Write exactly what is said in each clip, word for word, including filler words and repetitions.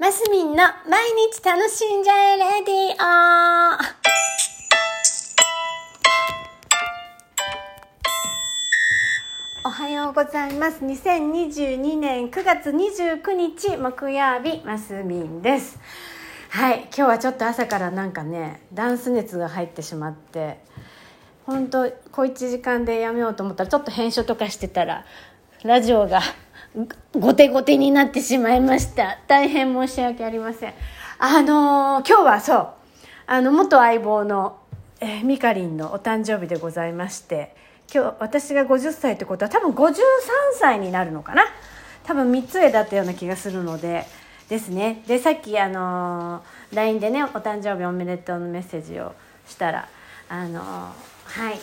マスミンの毎日楽しんじゃえレディオ。おはようございます。にせんにじゅうにねんくがつにじゅうくにち木曜日、マスミンです。はい、今日はちょっと朝からなんかねダンス熱が入ってしまって、ほんと小いちじかんでやめようと思ったらちょっと編集とかしてたらラジオがごてごてになってしまいました。大変申し訳ありません。あのー、今日はそうあの元相棒の、えー、ミカリンのお誕生日でございまして、今日私がごじゅっさいってことは多分ごじゅうさんさいになるのかな、多分みっつえだったような気がするのでですね。でさっきあのー、ライン でねお誕生日おめでとうのメッセージをしたらあのー、はい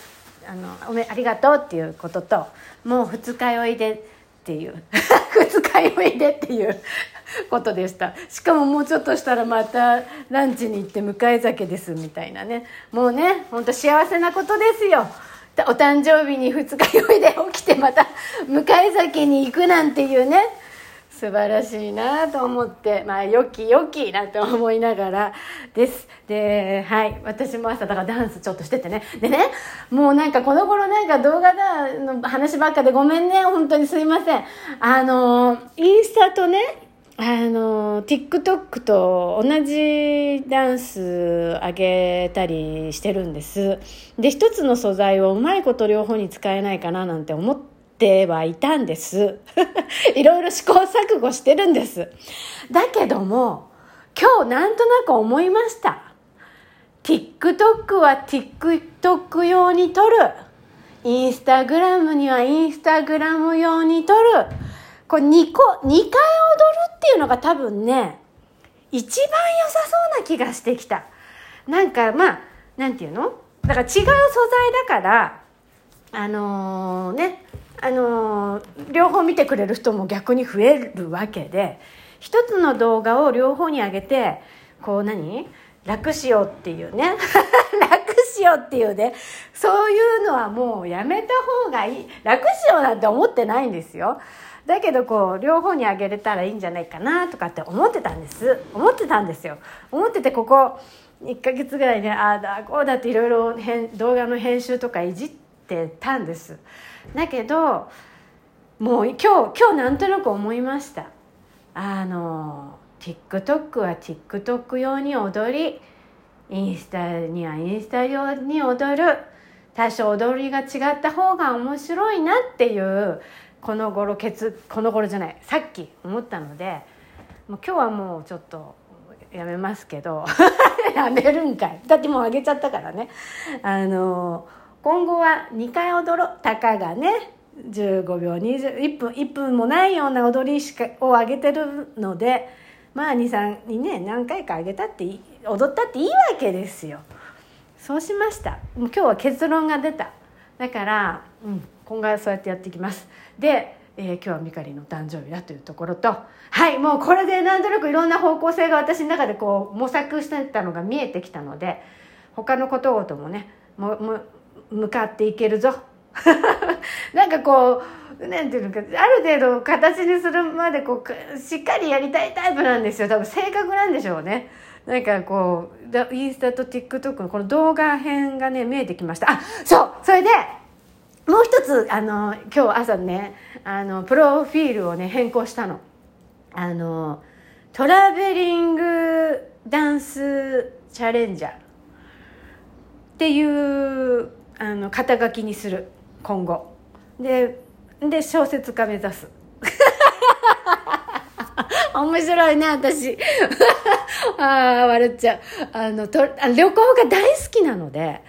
あのおめありがとうっていうことと、もうふつか酔いでっていう二日酔いでっていうことでした。しかももうちょっとしたらまたランチに行って向かい酒ですみたいなね。もうね本当幸せなことですよ。お誕生日にふつか酔いで起きてまた向かい酒に行くなんていうね、素晴らしいなと思って、まあ良き良きなと思いながらです。で、はい、私も朝だからダンスちょっとしててね。でね、もうなんかこの頃なんか動画だの話ばっかでごめんね、本当にすいません。あのインスタとね、あの TikTok と同じダンス上げたりしてるんです。で、一つの素材をうまいこと両方に使えないかななんて思って。ではいたんですいろいろ試行錯誤してるんです。だけども今日なんとなく思いました。 TikTok は TikTok 用に撮る、 Instagram には Instagram 用に撮る、これ 2, 個2回踊るっていうのが多分ね一番良さそうな気がしてきた。なんかまあなんていうのだから違う素材だからあのー、ねあのー、両方見てくれる人も逆に増えるわけで、一つの動画を両方に上げてこう何楽しようっていうね楽しようっていうね、そういうのはもうやめた方がいい。楽しようなんて思ってないんですよ。だけどこう両方に上げれたらいいんじゃないかなとかって思ってたんです思ってたんですよ思っててここいっかげつぐらいね、ああだこうだっていろいろ動画の編集とかいじっててたんです。だけどもう今日今日なんとなく思いました。あの TikTok は TikTok 用に踊り、インスタにはインスタ用に踊る、多少踊りが違った方が面白いなっていうこの頃ケツこの頃じゃないさっき思ったので、もう今日はもうちょっとやめますけどやめるんかい、だってもうあげちゃったからね。あの今後はにかい踊ろう、たかがねじゅうごびょうにじゅういっぷんもないような踊りしかを上げてるので、まあに、さんにね何回か上げたっていい、踊ったっていいわけですよ。そうしました。もう今日は結論が出た。だから、うん、今後はそうやってやっていきます。で、えー、今日はミカリの誕生日だというところと、はい、もうこれでなんとなくいろんな方向性が私の中でこう模索してたのが見えてきたので、他のことごともねもも向かっていけるぞなんかこうなんていうのか、ある程度形にするまでこうしっかりやりたいタイプなんですよ。多分性格なんでしょうね。なんかこうインスタと TikTok のこの動画編がね見えてきました。あ、そうそれでもう一つあの今日朝ねあのプロフィールをね変更したの。あのトラベリングダンスチャレンジャーっていうあの肩書きにする今後で、で小説家目指す面白いね私あ、笑っちゃう。あのとあ旅行が大好きなので、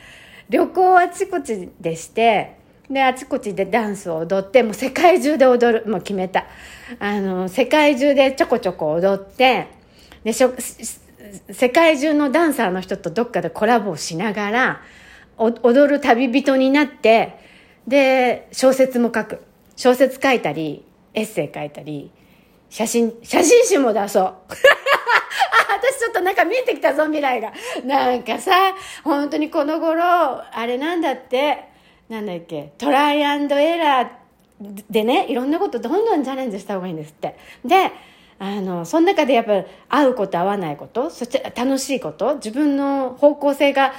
旅行あちこちでして、であちこちでダンスを踊って、もう世界中で踊る、もう決めた。あの世界中でちょこちょこ踊って、でしょ世界中のダンサーの人とどっかでコラボをしながら踊る旅人になって、で小説も書く、小説書いたりエッセイ書いたり写真写真集も出そうあ、私ちょっとなんか見えてきたぞ未来が。なんかさ本当にこの頃あれなんだってなんだっけトライアンドエラーでねいろんなことどんどんチャレンジした方がいいんですって。であのその中でやっぱり合うこと合わないこと、そして楽しいこと、自分の方向性が、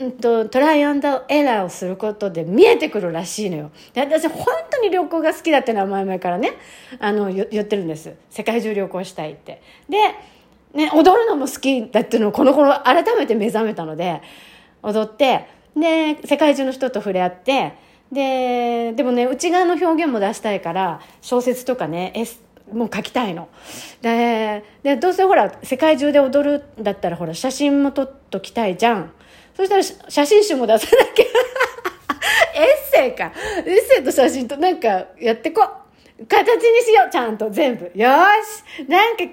うん、とトライアンドエラーをすることで見えてくるらしいのよ。で、私本当に旅行が好きだってのは前々からね、あの言ってるんです。世界中旅行したいって。で、ね、踊るのも好きだっていうのをこの頃改めて目覚めたので、踊ってで世界中の人と触れ合って、ででもね、内側の表現も出したいから小説とかね、エスもう書きたいの。で、でどうせほら世界中で踊るんだったらほら写真も撮っときたいじゃん。そしたら写真集も出さなきゃエッセイかエッセイと写真となんかやってこ形にしよう、ちゃんと全部よーし。なんか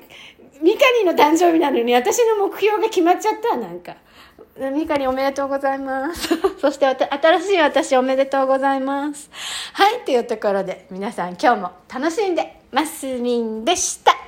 ミカリの誕生日なのに私の目標が決まっちゃった。なんかミカリおめでとうございますそして新しい私おめでとうございます。はい、というところで皆さん今日も楽しんでますみんでした。